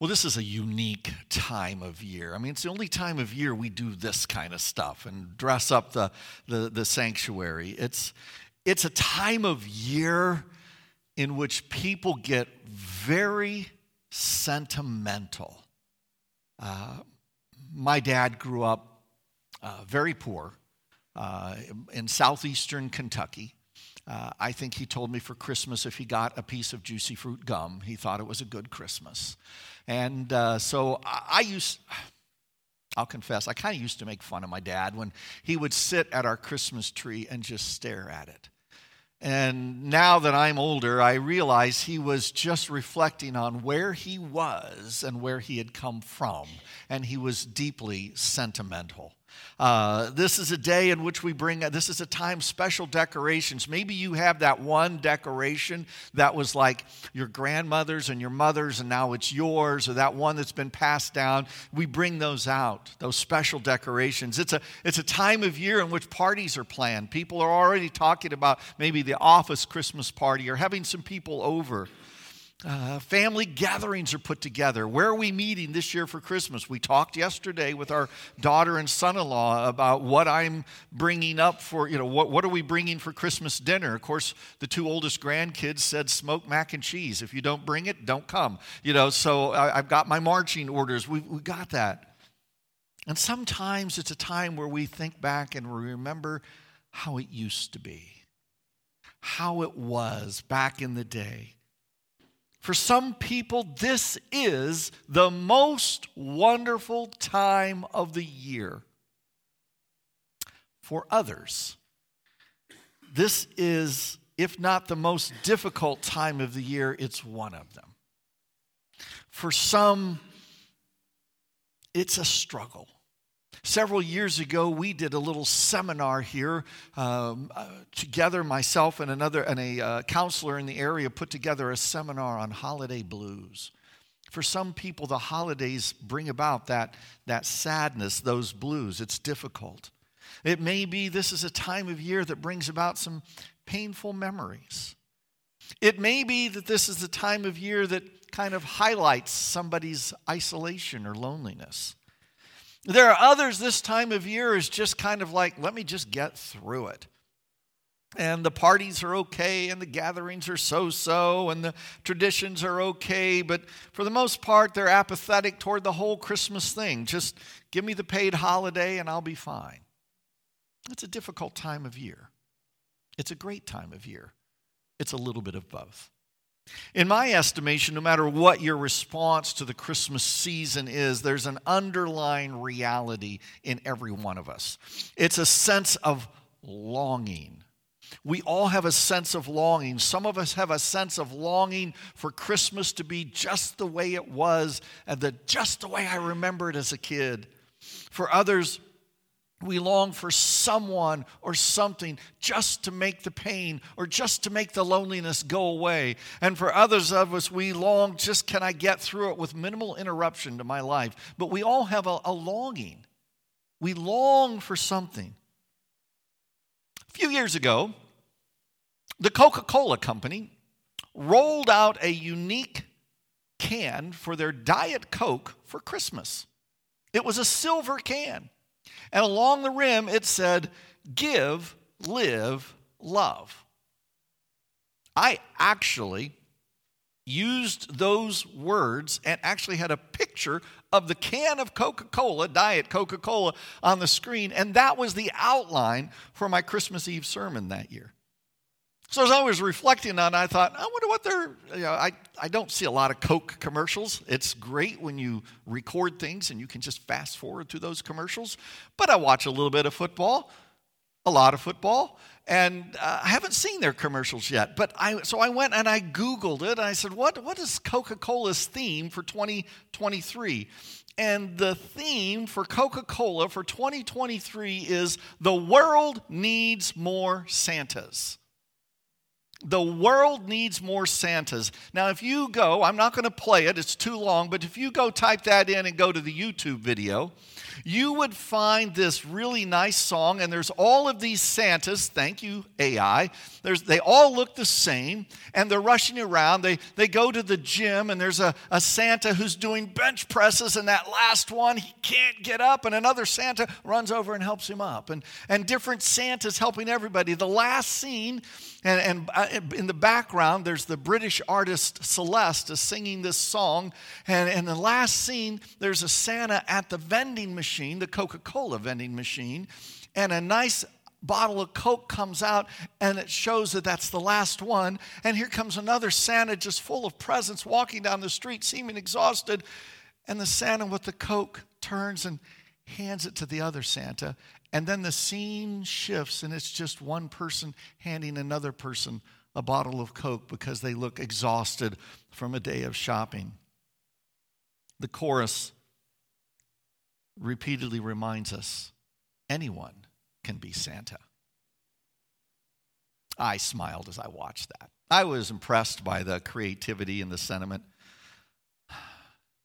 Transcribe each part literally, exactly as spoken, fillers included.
Well, this is a unique time of year. I mean, it's the only time of year we do this kind of stuff and dress up the the, the sanctuary. It's it's a time of year in which people get very sentimental. Uh, my dad grew up uh, very poor uh, in southeastern Kentucky. Uh, I think he told me for Christmas if he got a piece of juicy fruit gum, he thought it was a good Christmas. And uh, so I, I used, I'll confess, I kind of used to make fun of my dad when he would sit at our Christmas tree and just stare at it. And now that I'm older, I realize he was just reflecting on where he was and where he had come from. And he was deeply sentimental. Uh, this is a day in which we bring, this is a time special decorations. Maybe you have that one decoration that was like your grandmother's and your mother's and now it's yours, or that one that's been passed down. We bring those out, those special decorations. It's a, it's a time of year in which parties are planned. People are already talking about maybe the office Christmas party or having some people over. Uh, family gatherings are put together. Where are we meeting this year for Christmas? We talked yesterday with our daughter and son-in-law about what I'm bringing up for, you know, what, what are we bringing for Christmas dinner? Of course, the two oldest grandkids said smoked mac and cheese. If you don't bring it, don't come. You know, so I, I've got my marching orders. We, we got that. And sometimes it's a time where we think back and we remember how it used to be, how it was back in the day. For some people, this is the most wonderful time of the year. For others, this is, if not the most difficult time of the year, it's one of them. For some, it's a struggle. Several years ago, we did a little seminar here um, uh, together. Myself and another and a uh, counselor in the area put together a seminar on holiday blues. For some people, the holidays bring about that, that sadness, those blues. It's difficult. It may be this is a time of year that brings about some painful memories. It may be that this is the time of year that kind of highlights somebody's isolation or loneliness. There are others this time of year is just kind of like, let me just get through it. And the parties are okay, and the gatherings are so-so, and the traditions are okay, but for the most part, they're apathetic toward the whole Christmas thing. Just give me the paid holiday, and I'll be fine. It's a difficult time of year. It's a great time of year. It's a little bit of both. In my estimation, no matter what your response to the Christmas season is, there's an underlying reality in every one of us. It's a sense of longing. We all have a sense of longing. Some of us have a sense of longing for Christmas to be just the way it was and the, just the way I remember it as a kid. For others, we long for someone or something just to make the pain or just to make the loneliness go away. And for others of us, we long just, can I get through it with minimal interruption to my life? But we all have a, a longing. We long for something. A few years ago, the Coca-Cola company rolled out a unique can for their Diet Coke for Christmas. It was a silver can. And along the rim, it said, give, live, love. I actually used those words and actually had a picture of the can of Coca-Cola, Diet Coca-Cola, on the screen. And that was the outline for my Christmas Eve sermon that year. So as I was reflecting on it, I thought, I wonder what they're, you know, I, I don't see a lot of Coke commercials. It's great when you record things and you can just fast forward through those commercials. But I watch a little bit of football, a lot of football, and uh, I haven't seen their commercials yet. But I so I went and I Googled it, and I said, what, what is Coca-Cola's theme for twenty twenty-three? And the theme for Coca-Cola for twenty twenty-three is the world needs more Santas. The world needs more Santas. Now, if you go, I'm not going to play it, it's too long, but if you go type that in and go to the YouTube video, you would find this really nice song, and there's all of these Santas, thank you, A I. There's, they all look the same, and they're rushing around. They, they go to the gym, and there's a, a Santa who's doing bench presses, and that last one, he can't get up, and another Santa runs over and helps him up, and, and different Santas helping everybody. The last scene, and, and uh, in the background, there's the British artist Celeste is singing this song. And in the last scene, there's a Santa at the vending machine, the Coca-Cola vending machine. And a nice bottle of Coke comes out, and it shows that that's the last one. And here comes another Santa just full of presents walking down the street, seeming exhausted. And the Santa with the Coke turns and hands it to the other Santa. And then the scene shifts, and it's just one person handing another person a bottle of Coke because they look exhausted from a day of shopping. The chorus repeatedly reminds us, anyone can be Santa. I smiled as I watched that. I was impressed by the creativity and the sentiment.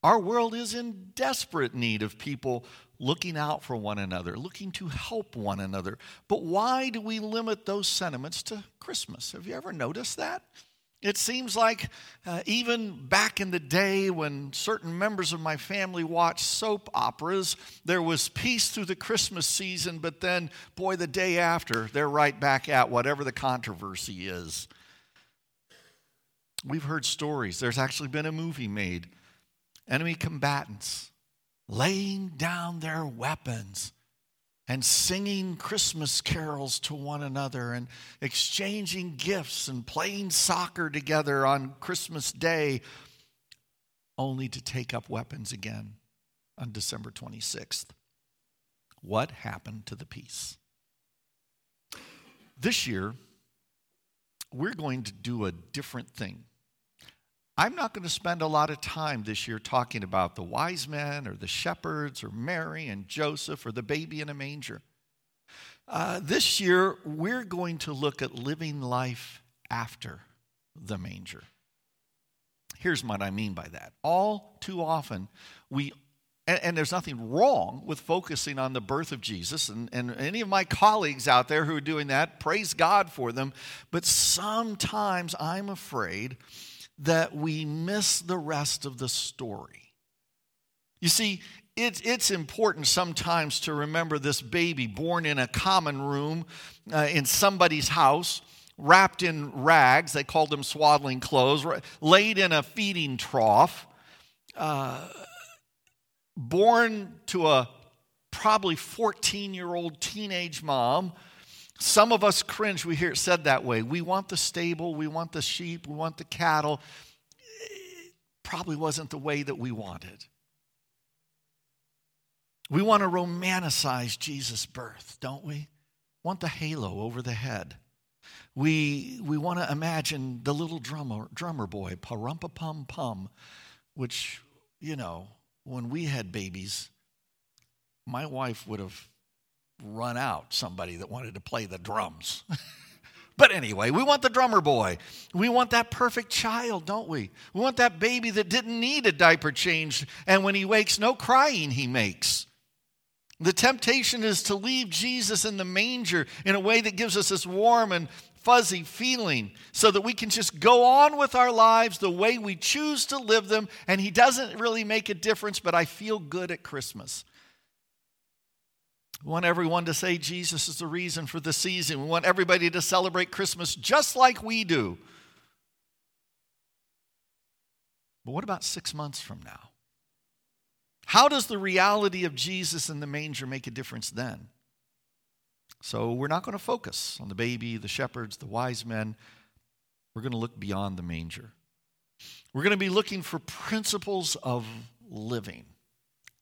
Our world is in desperate need of people looking out for one another, looking to help one another. But why do we limit those sentiments to Christmas? Have you ever noticed that? It seems like uh, even back in the day when certain members of my family watched soap operas, there was peace through the Christmas season, but then, boy, the day after, they're right back at whatever the controversy is. We've heard stories. There's actually been a movie made, Enemy Combatants, laying down their weapons and singing Christmas carols to one another and exchanging gifts and playing soccer together on Christmas Day, only to take up weapons again on December twenty-sixth. What happened to the peace? This year, we're going to do a different thing. I'm not going to spend a lot of time this year talking about the wise men or the shepherds or Mary and Joseph or the baby in a manger. Uh, this year, we're going to look at living life after the manger. Here's what I mean by that. All too often, we And, and there's nothing wrong with focusing on the birth of Jesus. And, and any of my colleagues out there who are doing that, praise God for them. But sometimes I'm afraid that we miss the rest of the story. You see, it's, it's important sometimes to remember this baby born in a common room uh, in somebody's house, wrapped in rags, they called them swaddling clothes, laid in a feeding trough, uh, born to a probably fourteen-year-old teenage mom. Some of us cringe, we hear it said that way. We want the stable, we want the sheep, we want the cattle. It probably wasn't the way that we wanted. We want to romanticize Jesus' birth, don't we? Want the halo over the head. We we want to imagine the little drummer drummer boy, pa-rum-pa-pum-pum, which, you know, when we had babies, my wife would have run out somebody that wanted to play the drums. But anyway, we want the drummer boy. We want that perfect child, don't we? We want that baby that didn't need a diaper change, and when he wakes, no crying he makes. The temptation is to leave Jesus in the manger in a way that gives us this warm and fuzzy feeling so that we can just go on with our lives the way we choose to live them, and he doesn't really make a difference, but I feel good at Christmas. We want everyone to say Jesus is the reason for the season. We want everybody to celebrate Christmas just like we do. But what about six months from now? How does the reality of Jesus in the manger make a difference then? So we're not going to focus on the baby, the shepherds, the wise men. We're going to look beyond the manger. We're going to be looking for principles of living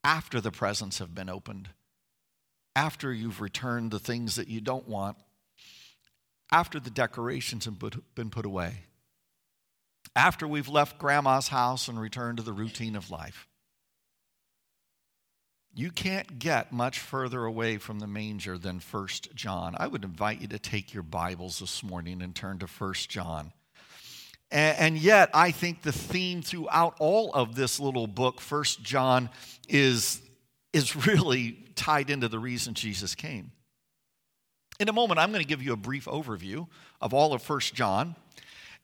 after the presents have been opened, after you've returned the things that you don't want, after the decorations have been put away, after we've left grandma's house and returned to the routine of life. You can't get much further away from the manger than First John. I would invite you to take your Bibles this morning and turn to First John. And yet, I think the theme throughout all of this little book, First John, is, is really tied into the reason Jesus came. In a moment, I'm going to give you a brief overview of all of First John.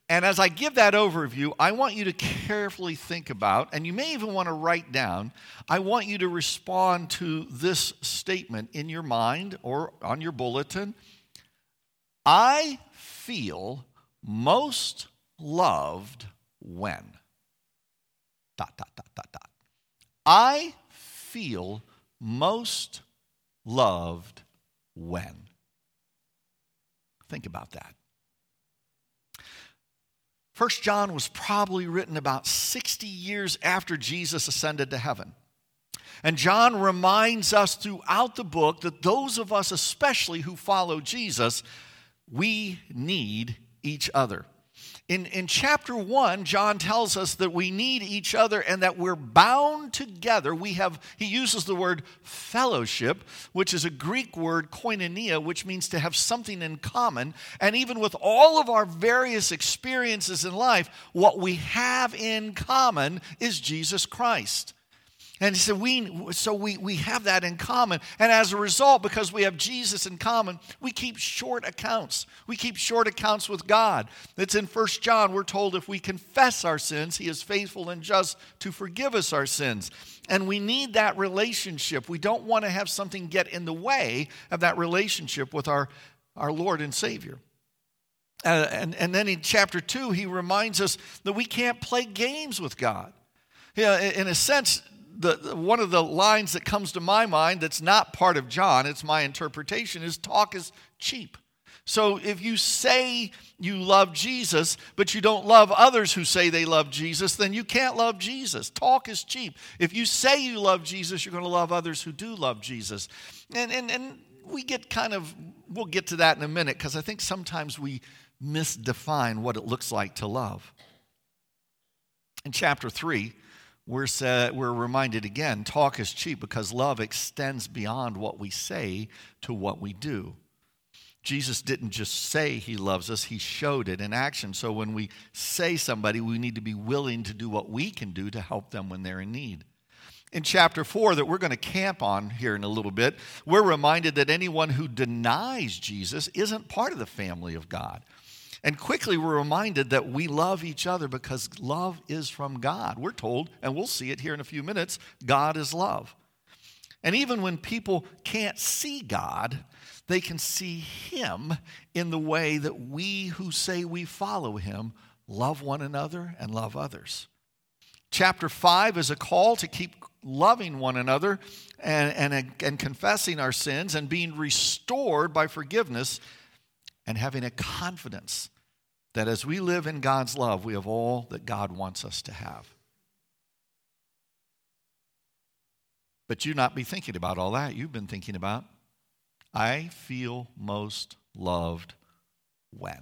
And as I give that overview, I want you to carefully think about, and you may even want to write down, I want you to respond to this statement in your mind or on your bulletin. I feel most loved when. Dot, dot, dot, dot, dot. I feel most loved when. Think about that. First John was probably written about sixty years after Jesus ascended to heaven. And John reminds us throughout the book that those of us especially who follow Jesus, we need each other. In, in chapter one, John tells us that we need each other and that we're bound together. We have, he uses the word fellowship, which is a Greek word, koinonia, which means to have something in common. And even with all of our various experiences in life, what we have in common is Jesus Christ. And so we so we, we have that in common. And as a result, because we have Jesus in common, we keep short accounts. We keep short accounts with God. It's in First John, we're told if we confess our sins, he is faithful and just to forgive us our sins. And we need that relationship. We don't want to have something get in the way of that relationship with our, our Lord and Savior. Uh, and, and then in chapter two, he reminds us that we can't play games with God. You know, in, in a sense, The, one of the lines that comes to my mind that's not part of John, it's my interpretation, is talk is cheap. So if you say you love Jesus, but you don't love others who say they love Jesus, then you can't love Jesus. Talk is cheap. If you say you love Jesus, you're going to love others who do love Jesus. And, and, and we get kind of, we'll get to that in a minute, because I think sometimes we misdefine what it looks like to love. In chapter three, We're, set, we're reminded again, talk is cheap because love extends beyond what we say to what we do. Jesus didn't just say he loves us, he showed it in action. So when we say somebody, we need to be willing to do what we can do to help them when they're in need. In chapter four that we're going to camp on here in a little bit, we're reminded that anyone who denies Jesus isn't part of the family of God. And quickly we're reminded that we love each other because love is from God. We're told, and we'll see it here in a few minutes, God is love. And even when people can't see God, they can see him in the way that we who say we follow him love one another and love others. Chapter five is a call to keep loving one another and, and, and confessing our sins and being restored by forgiveness and having a confidence that as we live in God's love, we have all that God wants us to have. But you not be thinking about all that. You've been thinking about, I feel most loved when.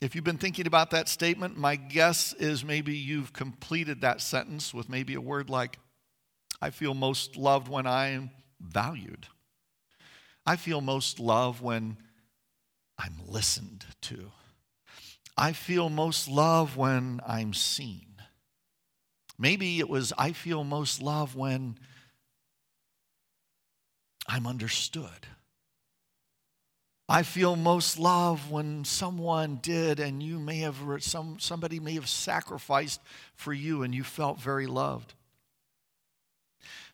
If you've been thinking about that statement, my guess is maybe you've completed that sentence with maybe a word like, I feel most loved when I am valued. I feel most love when I'm listened to. I feel most love when I'm seen. Maybe it was, I feel most love when I'm understood. I feel most love when someone did and you may have, some somebody may have sacrificed for you and you felt very loved.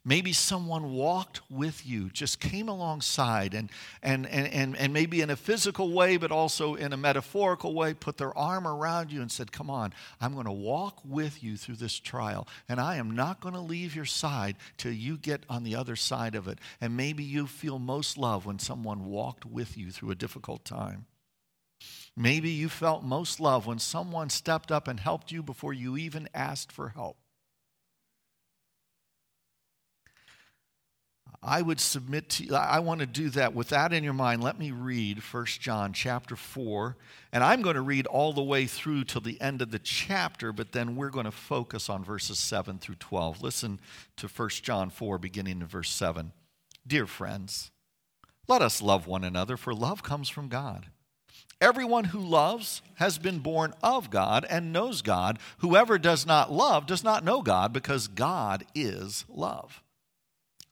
Maybe someone walked with you, just came alongside and, and and and and maybe in a physical way, but also in a metaphorical way, put their arm around you and said, come on, I'm going to walk with you through this trial, and I am not going to leave your side till you get on the other side of it. And maybe you feel most love when someone walked with you through a difficult time. Maybe you felt most love when someone stepped up and helped you before you even asked for help. I would submit to you, I want to do that. With that in your mind, let me read First John chapter four. And I'm going to read all the way through till the end of the chapter, but then we're going to focus on verses seven through twelve. Listen to First John four, beginning in verse seven. Dear friends, let us love one another, for love comes from God. Everyone who loves has been born of God and knows God. Whoever does not love does not know God, because God is love.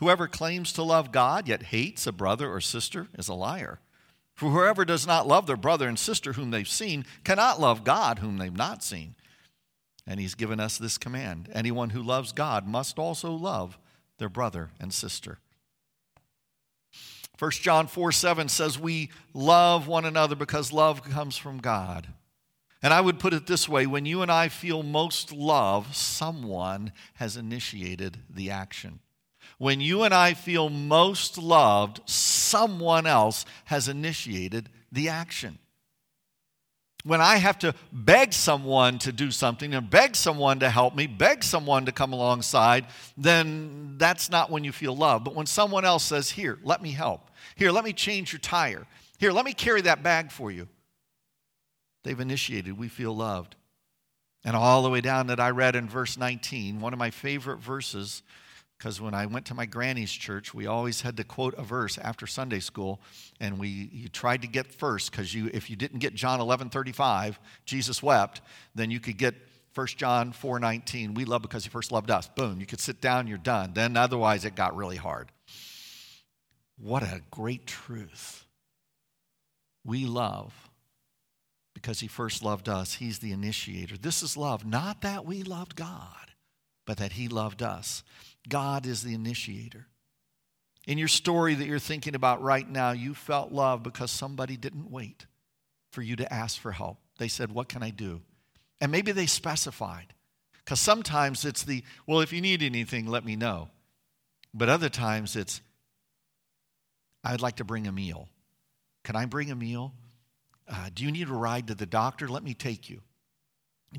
Whoever claims to love God yet hates a brother or sister is a liar. For whoever does not love their brother and sister whom they've seen cannot love God whom they've not seen. And he's given us this command: anyone who loves God must also love their brother and sister. First John four seven says we love one another because love comes from God. And I would put it this way: when you and I feel most love, someone has initiated the action. When you and I feel most loved, someone else has initiated the action. When I have to beg someone to do something and beg someone to help me, beg someone to come alongside, then that's not when you feel love. But when someone else says, here, let me help. Here, let me change your tire. Here, let me carry that bag for you. They've initiated, we feel loved. And all the way down that I read in verse nineteen, one of my favorite verses, because when I went to my granny's church, we always had to quote a verse after Sunday school, and we you tried to get first, because you if you didn't get John eleven thirty-five, Jesus wept, then you could get First John four nineteen, we love because he first loved us. Boom, you could sit down, you're done. Then otherwise it got really hard. What a great truth. We love because he first loved us. He's the initiator. This is love, not that we loved God, but that he loved us. God is the initiator. In your story that you're thinking about right now, you felt love because somebody didn't wait for you to ask for help. They said, what can I do? And maybe they specified. Because sometimes it's the, well, if you need anything, let me know. But other times it's, I'd like to bring a meal. Can I bring a meal? Uh, do you need a ride to the doctor? Let me take you.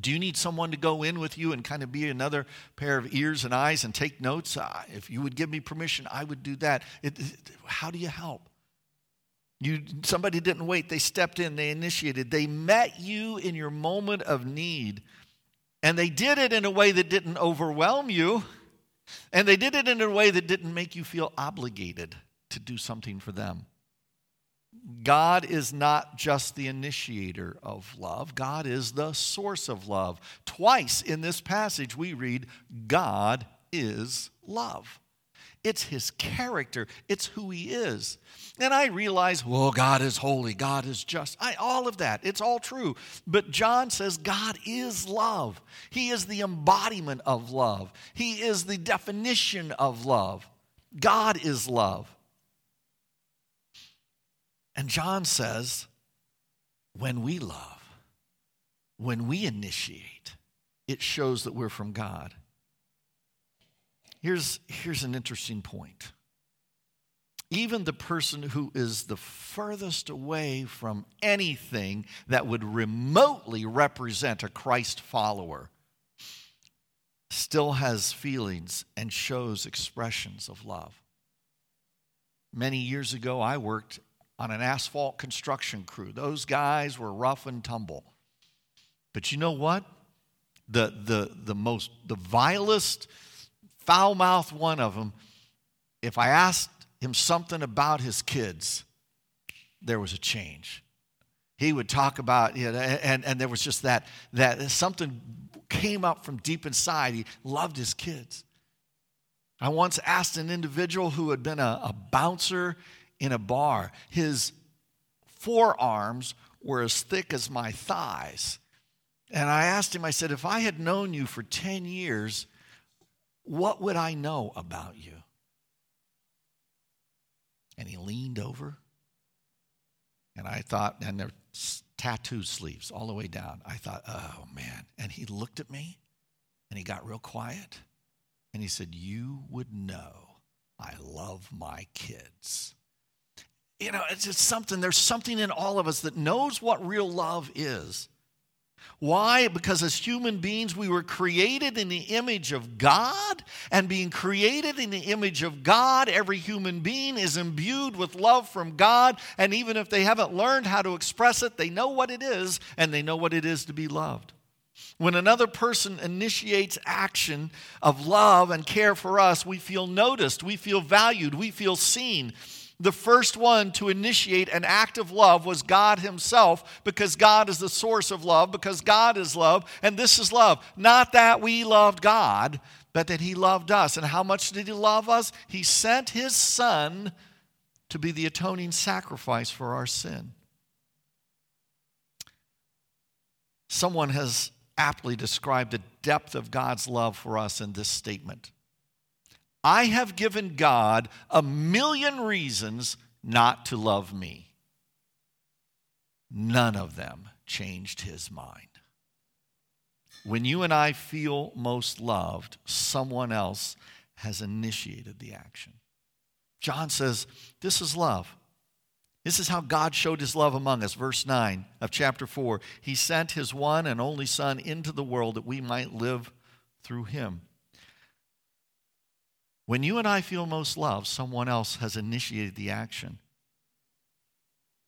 Do you need someone to go in with you and kind of be another pair of ears and eyes and take notes? Uh, if you would give me permission, I would do that. It, it, how do you help? You, somebody didn't wait. They stepped in. They initiated. They met you in your moment of need. And they did it in a way that didn't overwhelm you. And they did it in a way that didn't make you feel obligated to do something for them. God is not just the initiator of love. God is the source of love. Twice in this passage we read, God is love. It's his character. It's who he is. And I realize, well, God is holy. God is just. I, all of that. It's all true. But John says God is love. He is the embodiment of love. He is the definition of love. God is love. And John says, when we love, when we initiate, it shows that we're from God. Here's, here's an interesting point. Even the person who is the furthest away from anything that would remotely represent a Christ follower still has feelings and shows expressions of love. Many years ago, I worked on an asphalt construction crew. Those guys were rough and tumble. But you know what? The the the most the vilest, foul-mouthed one of them, if I asked him something about his kids, there was a change. He would talk about, you know, and, and there was just that, that something came up from deep inside. He loved his kids. I once asked an individual who had been a, a bouncer in a bar. His forearms were as thick as my thighs. And I asked him, I said, if I had known you for ten years, what would I know about you? And he leaned over, and I thought, and they're tattooed sleeves all the way down. I thought, oh, man. And he looked at me, and he got real quiet, and he said, you would know I love my kids. You know, it's just something. There's something in all of us that knows what real love is. Why? Because as human beings, we were created in the image of God, and being created in the image of God, every human being is imbued with love from God, and even if they haven't learned how to express it, they know what it is, and they know what it is to be loved. When another person initiates action of love and care for us, we feel noticed, we feel valued, we feel seen. The first one to initiate an act of love was God himself, because God is the source of love, because God is love, and this is love. Not that we loved God, but that he loved us. And how much did he love us? He sent his son to be the atoning sacrifice for our sin. Someone has aptly described the depth of God's love for us in this statement. I have given God a million reasons not to love me. None of them changed his mind. When you and I feel most loved, someone else has initiated the action. John says, this is love. This is how God showed his love among us. Verse nine of chapter four, he sent his one and only Son into the world that we might live through him. When you and I feel most loved, someone else has initiated the action.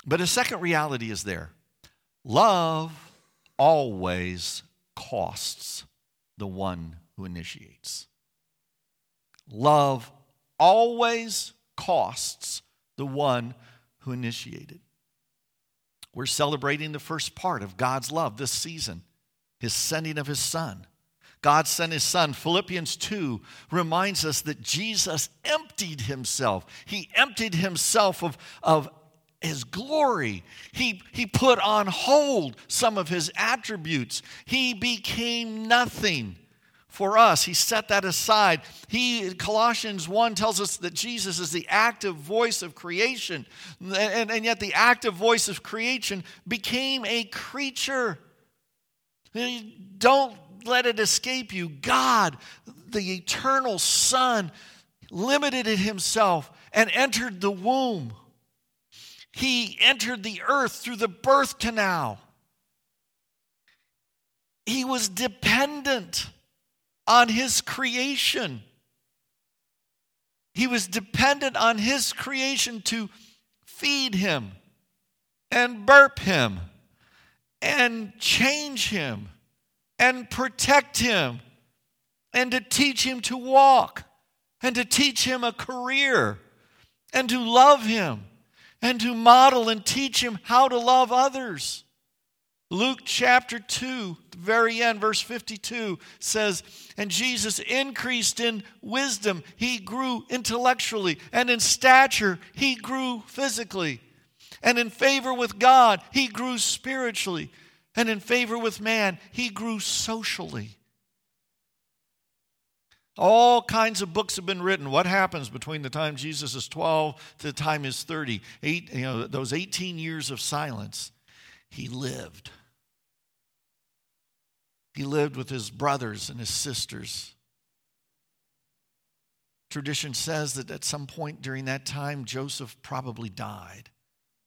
But a second reality is there. Love always costs the one who initiates. Love always costs the one who initiated. We're celebrating the first part of God's love this season, his sending of his Son. God sent his Son. Philippians two reminds us that Jesus emptied himself. He emptied himself of, of his glory. He, he put on hold some of his attributes. He became nothing for us. He set that aside. He, Colossians one tells us that Jesus is the active voice of creation. And, and yet the active voice of creation became a creature. Don't let it escape you. God, the eternal Son, limited himself and entered the womb. He entered the earth through the birth canal. He was dependent on his creation. He was dependent on his creation to feed him and burp him and change him and protect him, and to teach him to walk, and to teach him a career, and to love him, and to model and teach him how to love others. Luke chapter two, the very end, verse fifty-two says, and Jesus increased in wisdom. He grew intellectually, and in stature he grew physically, and in favor with God he grew spiritually. And in favor with man, he grew socially. All kinds of books have been written. What happens between the time Jesus is twelve to the time he's thirty? Eight, you know, those eighteen years of silence, he lived. He lived with his brothers and his sisters. Tradition says that at some point during that time, Joseph probably died.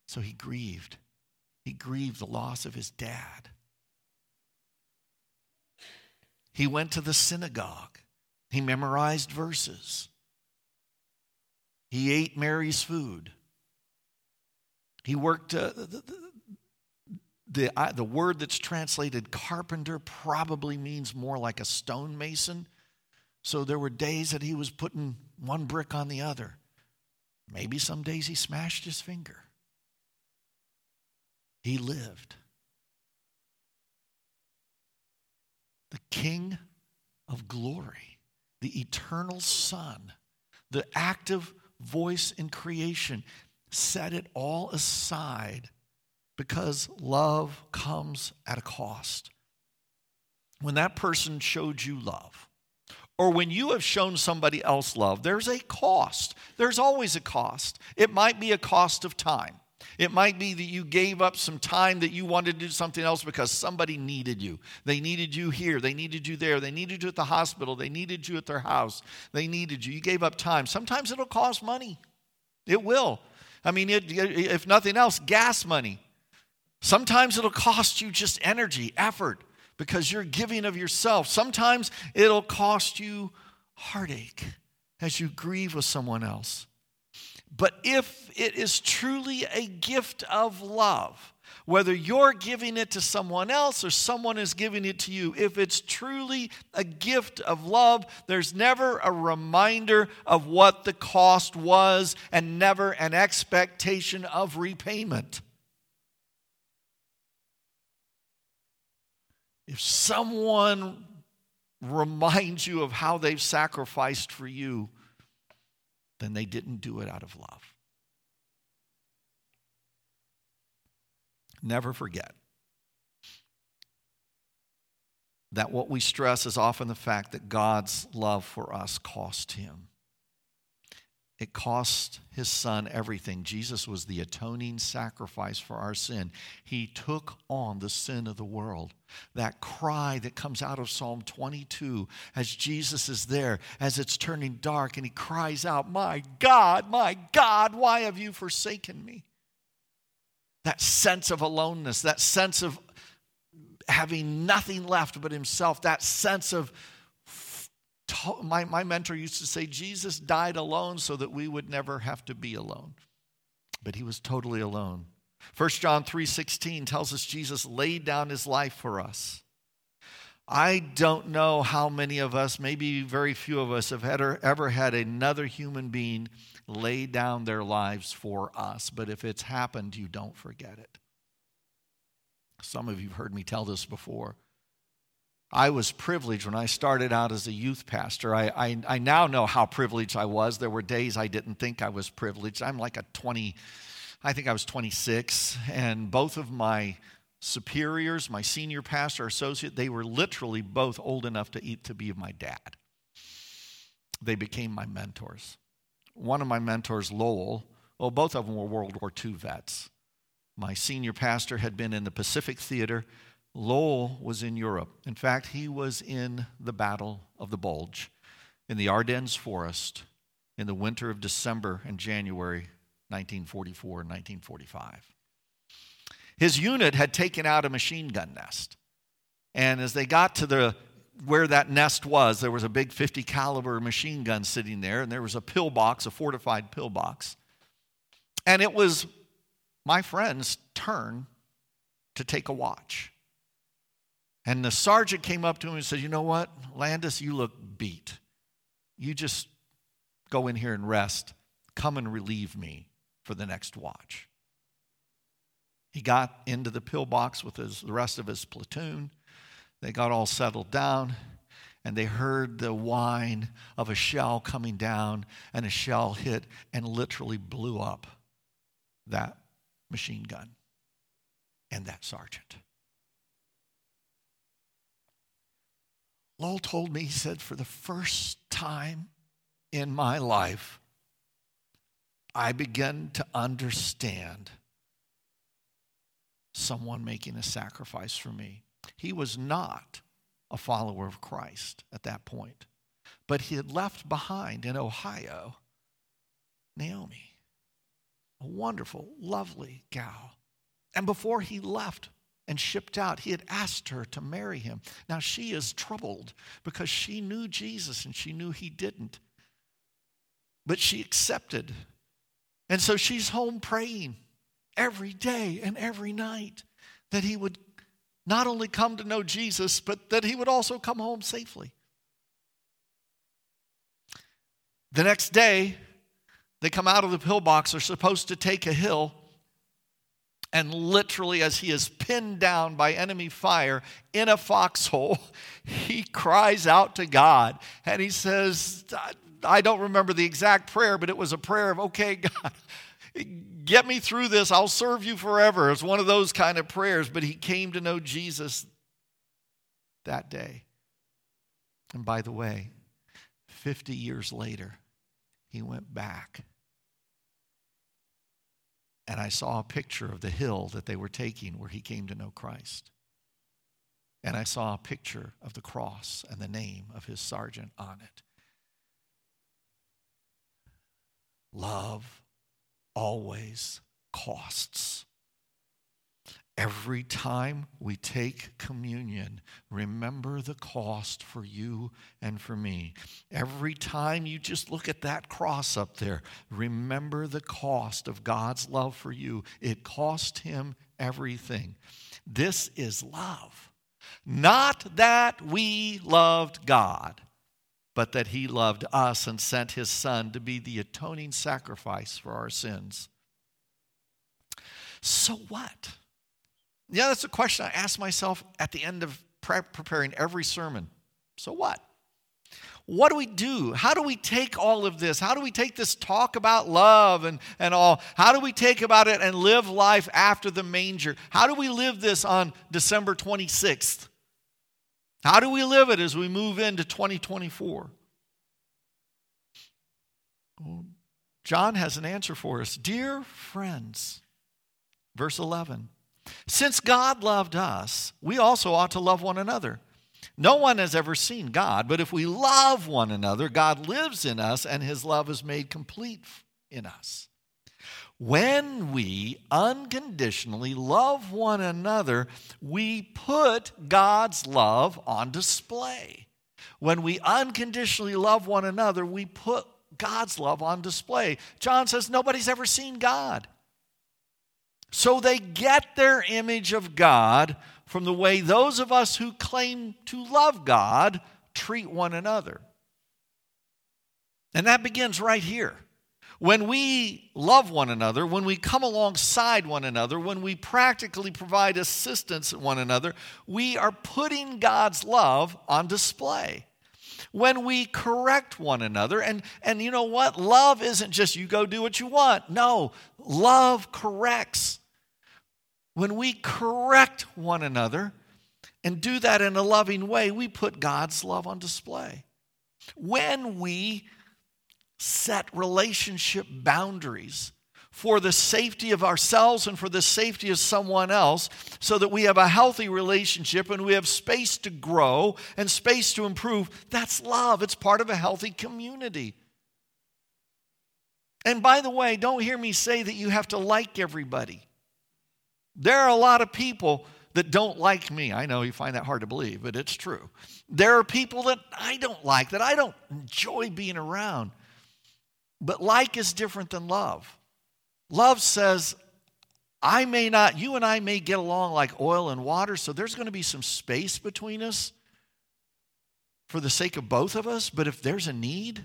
So he grieved. He grieved the loss of his dad. He went to the synagogue. He memorized verses. He ate Mary's food. He worked, uh, the, the, the, the word that's translated carpenter probably means more like a stonemason. So there were days that he was putting one brick on the other. Maybe some days he smashed his finger. He lived. The King of Glory, the eternal Son, the active voice in creation, set it all aside because love comes at a cost. When that person showed you love, or when you have shown somebody else love, there's a cost. There's always a cost. It might be a cost of time. It might be that you gave up some time that you wanted to do something else because somebody needed you. They needed you here. They needed you there. They needed you at the hospital. They needed you at their house. They needed you. You gave up time. Sometimes it'll cost money. It will. I mean, it, if nothing else, gas money. Sometimes it'll cost you just energy, effort, because you're giving of yourself. Sometimes it'll cost you heartache as you grieve with someone else. But if it is truly a gift of love, whether you're giving it to someone else or someone is giving it to you, if it's truly a gift of love, there's never a reminder of what the cost was and never an expectation of repayment. If someone reminds you of how they've sacrificed for you, then they didn't do it out of love. Never forget that what we stress is often the fact that God's love for us cost him. It cost his son everything. Jesus was the atoning sacrifice for our sin. He took on the sin of the world. That cry that comes out of Psalm twenty-two as Jesus is there, as it's turning dark, and he cries out, "My God, my God, why have you forsaken me?" That sense of aloneness, that sense of having nothing left but himself, that sense of My, my mentor used to say, Jesus died alone so that we would never have to be alone. But he was totally alone. First John three sixteen tells us Jesus laid down his life for us. I don't know how many of us, maybe very few of us, have had or ever had another human being lay down their lives for us. But if it's happened, you don't forget it. Some of you have heard me tell this before. I was privileged when I started out as a youth pastor. I, I, I now know how privileged I was. There were days I didn't think I was privileged. I'm like a twenty, I think I was twenty-six, and both of my superiors, my senior pastor, associate, they were literally both old enough to eat to be my dad. They became my mentors. One of my mentors, Lowell, well, both of them were World War Two vets. My senior pastor had been in the Pacific Theater. Lowell was in Europe. In fact, he was in the Battle of the Bulge in the Ardennes forest in the winter of December and January nineteen forty-four and nineteen forty-five. His unit had taken out a machine gun nest. And as they got to the where that nest was, there was a big fifty caliber machine gun sitting there, and there was a pillbox, a fortified pillbox. And it was my friend's turn to take a watch. And the sergeant came up to him and said, "You know what, Landis, you look beat. You just go in here and rest. Come and relieve me for the next watch." He got into the pillbox with his, the rest of his platoon. They got all settled down, and they heard the whine of a shell coming down, and a shell hit and literally blew up that machine gun and that sergeant. Lowell told me, he said, for the first time in my life, I began to understand someone making a sacrifice for me. He was not a follower of Christ at that point, but he had left behind in Ohio Naomi, a wonderful, lovely gal. And before he left and shipped out, he had asked her to marry him. Now she is troubled because she knew Jesus and she knew he didn't. But she accepted. And so she's home praying every day and every night that he would not only come to know Jesus, but that he would also come home safely. The next day, they come out of the pillbox, are supposed to take a hill, and literally as he is pinned down by enemy fire in a foxhole, he cries out to God. And he says, I don't remember the exact prayer, but it was a prayer of, okay, God, get me through this. I'll serve you forever. It's one of those kind of prayers. But he came to know Jesus that day. And by the way, fifty years later, he went back. And I saw a picture of the hill that they were taking where he came to know Christ. And I saw a picture of the cross and the name of his sergeant on it. Love always costs. Every time we take communion, remember the cost for you and for me. Every time you just look at that cross up there, remember the cost of God's love for you. It cost him everything. This is love. Not that we loved God, but that he loved us and sent his son to be the atoning sacrifice for our sins. So what? Yeah, that's a question I ask myself at the end of pre- preparing every sermon. So what? What do we do? How do we take all of this? How do we take this talk about love and, and all? How do we take about it and live life after the manger? How do we live this on December twenty-sixth? How do we live it as we move into twenty twenty-four? Well, John has an answer for us. Dear friends, verse eleven. Since God loved us, we also ought to love one another. No one has ever seen God, but if we love one another, God lives in us and his love is made complete in us. When we unconditionally love one another, we put God's love on display. When we unconditionally love one another, we put God's love on display. John says nobody's ever seen God. So they get their image of God from the way those of us who claim to love God treat one another. And that begins right here. When we love one another, when we come alongside one another, when we practically provide assistance to one another, we are putting God's love on display. When we correct one another, and, and you know what? Love isn't just you go do what you want. No, love corrects. When we correct one another and do that in a loving way, we put God's love on display. When we set relationship boundaries for the safety of ourselves and for the safety of someone else, so that we have a healthy relationship and we have space to grow and space to improve. That's love. It's part of a healthy community. And by the way, don't hear me say that you have to like everybody. There are a lot of people that don't like me. I know you find that hard to believe, but it's true. There are people that I don't like, that I don't enjoy being around. But like is different than love. Love says, I may not, you and I may get along like oil and water, so there's going to be some space between us for the sake of both of us, but if there's a need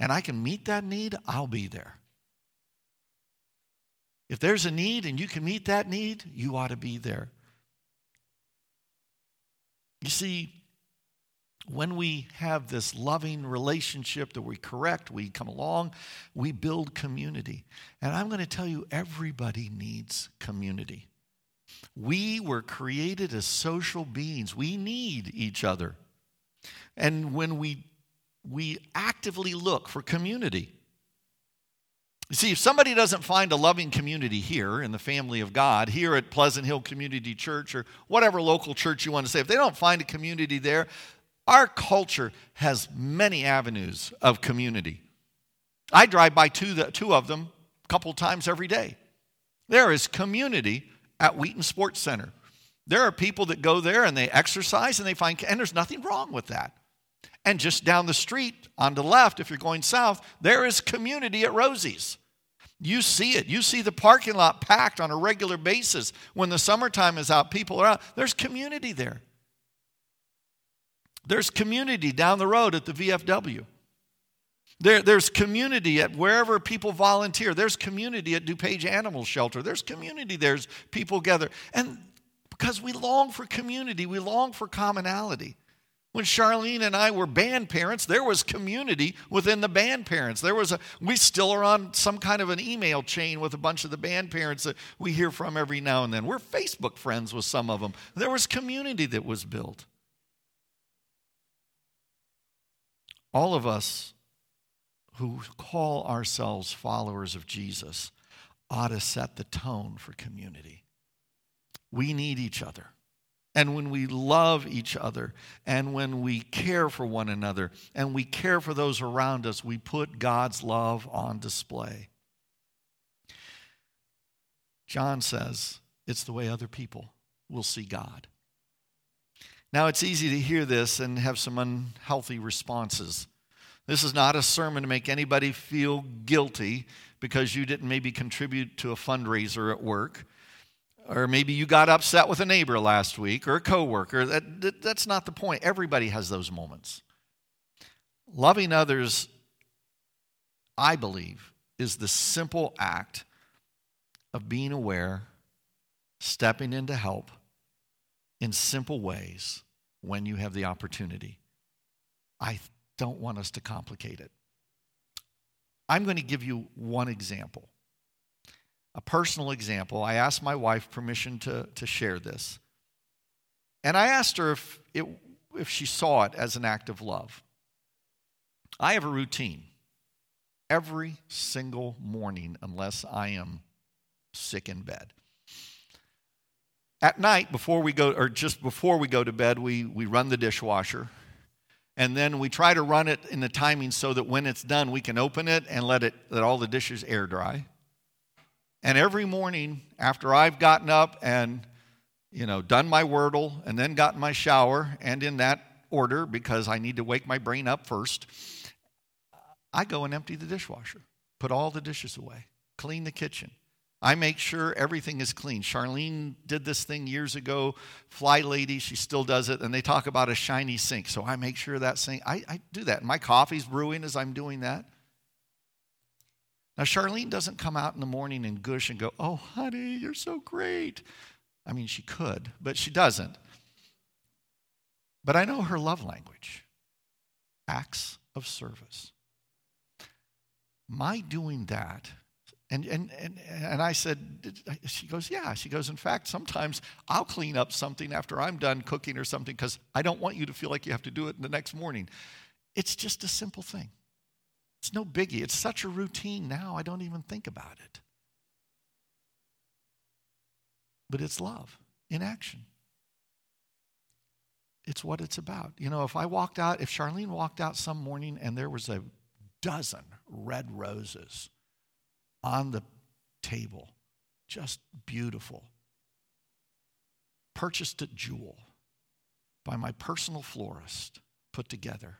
and I can meet that need, I'll be there. If there's a need and you can meet that need, you ought to be there. You see, when we have this loving relationship that we correct, we come along, we build community. And I'm going to tell you, everybody needs community. We were created as social beings. We need each other. And when we we actively look for community. You see, if somebody doesn't find a loving community here in the family of God, here at Pleasant Hill Community Church or whatever local church you want to say, if they don't find a community there, Our culture has many avenues of community. I drive by two, two of them a couple times every day. There is community at Wheaton Sports Center. There are people that go there and they exercise and they find, and there's nothing wrong with that. And just down the street on the left, if you're going south, there is community at Rosie's. You see it. You see the parking lot packed on a regular basis. When the summertime is out, people are out. There's community there. There's community down the road at the V F W. There, there's community at wherever people volunteer. There's community at DuPage Animal Shelter. There's community. There's people gather. And because we long for community, we long for commonality. When Charlene and I were band parents, there was community within the band parents. There was a, we still are on some kind of an email chain with a bunch of the band parents that we hear from every now and then. We're Facebook friends with some of them. There was community that was built. All of us who call ourselves followers of Jesus ought to set the tone for community. We need each other. And when we love each other, and when we care for one another, and we care for those around us, we put God's love on display. John says it's the way other people will see God. Now, it's easy to hear this and have some unhealthy responses. This is not a sermon to make anybody feel guilty because you didn't maybe contribute to a fundraiser at work. Or maybe you got upset with a neighbor last week or a coworker. That, that, that's not the point. Everybody has those moments. Loving others, I believe, is the simple act of being aware, stepping in to help in simple ways when you have the opportunity. I don't want us to complicate it. I'm going to give you one example. A personal example. I asked my wife permission to, to share this. And I asked her if it, if she saw it as an act of love. I have a routine. Every single morning, unless I am sick in bed. At night, before we go, or just before we go to bed, we, we run the dishwasher. And then we try to run it in the timing so that when it's done, we can open it and let it let all the dishes air dry. And every morning after I've gotten up and, you know, done my Wordle and then gotten my shower, and in that order because I need to wake my brain up first, I go and empty the dishwasher, put all the dishes away, clean the kitchen. I make sure everything is clean. Charlene did this thing years ago, Fly Lady, she still does it, and they talk about a shiny sink. So I make sure that sink, I, I do that. My coffee's brewing as I'm doing that. Now, Charlene doesn't come out in the morning and gush and go, "Oh, honey, you're so great." I mean, she could, but she doesn't. But I know her love language, acts of service. My doing that, and and and, and I said, she goes, "Yeah." She goes, "In fact, sometimes I'll clean up something after I'm done cooking or something because I don't want you to feel like you have to do it the next morning." It's just a simple thing. It's no biggie. It's such a routine now, I don't even think about it. But it's love in action. It's what it's about. You know, if I walked out, if Charlene walked out some morning and there was a dozen red roses on the table, just beautiful, purchased at Jewel by my personal florist, put together,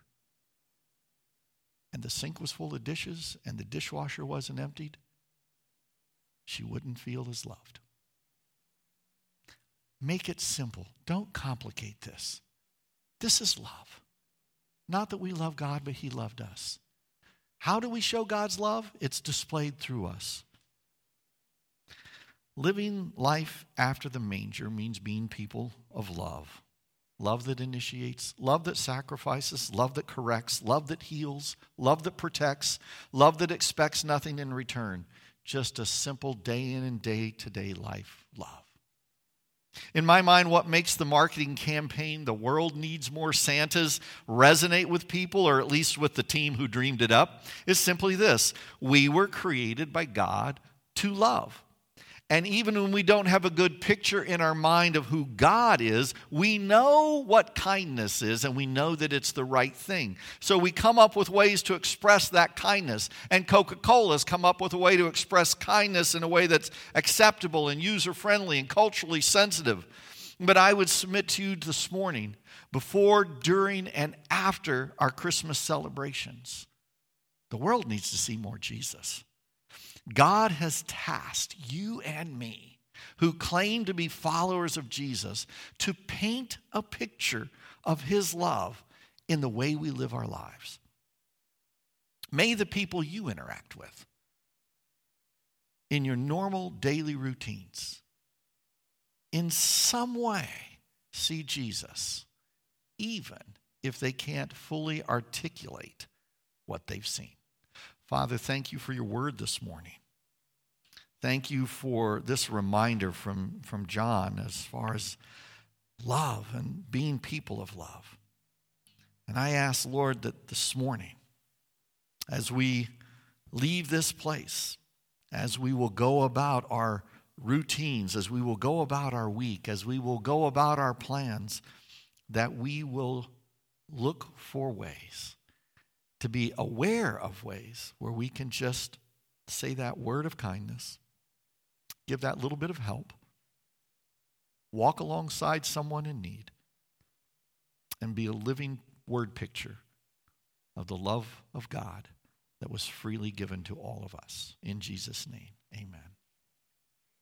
and the sink was full of dishes, and the dishwasher wasn't emptied, she wouldn't feel as loved. Make it simple. Don't complicate this. This is love. Not that we love God, but He loved us. How do we show God's love? It's displayed through us. Living life after the manger means being people of love. Love that initiates, love that sacrifices, love that corrects, love that heals, love that protects, love that expects nothing in return. Just a simple day in and day to day life love. In my mind, what makes the marketing campaign "The World Needs More Santas" resonate with people, or at least with the team who dreamed it up, is simply this: we were created by God to love. And even when we don't have a good picture in our mind of who God is, we know what kindness is, and we know that it's the right thing. So we come up with ways to express that kindness. And Coca-Cola's come up with a way to express kindness in a way that's acceptable and user-friendly and culturally sensitive. But I would submit to you this morning, before, during, and after our Christmas celebrations, the world needs to see more Jesus. God has tasked you and me, who claim to be followers of Jesus, to paint a picture of his love in the way we live our lives. May the people you interact with in your normal daily routines in some way see Jesus, even if they can't fully articulate what they've seen. Father, thank you for your word this morning. Thank you for this reminder from, from John as far as love and being people of love. And I ask, Lord, that this morning, as we leave this place, as we will go about our routines, as we will go about our week, as we will go about our plans, that we will look for ways to be aware of ways where we can just say that word of kindness, give that little bit of help, walk alongside someone in need, and be a living word picture of the love of God that was freely given to all of us. In Jesus' name, amen.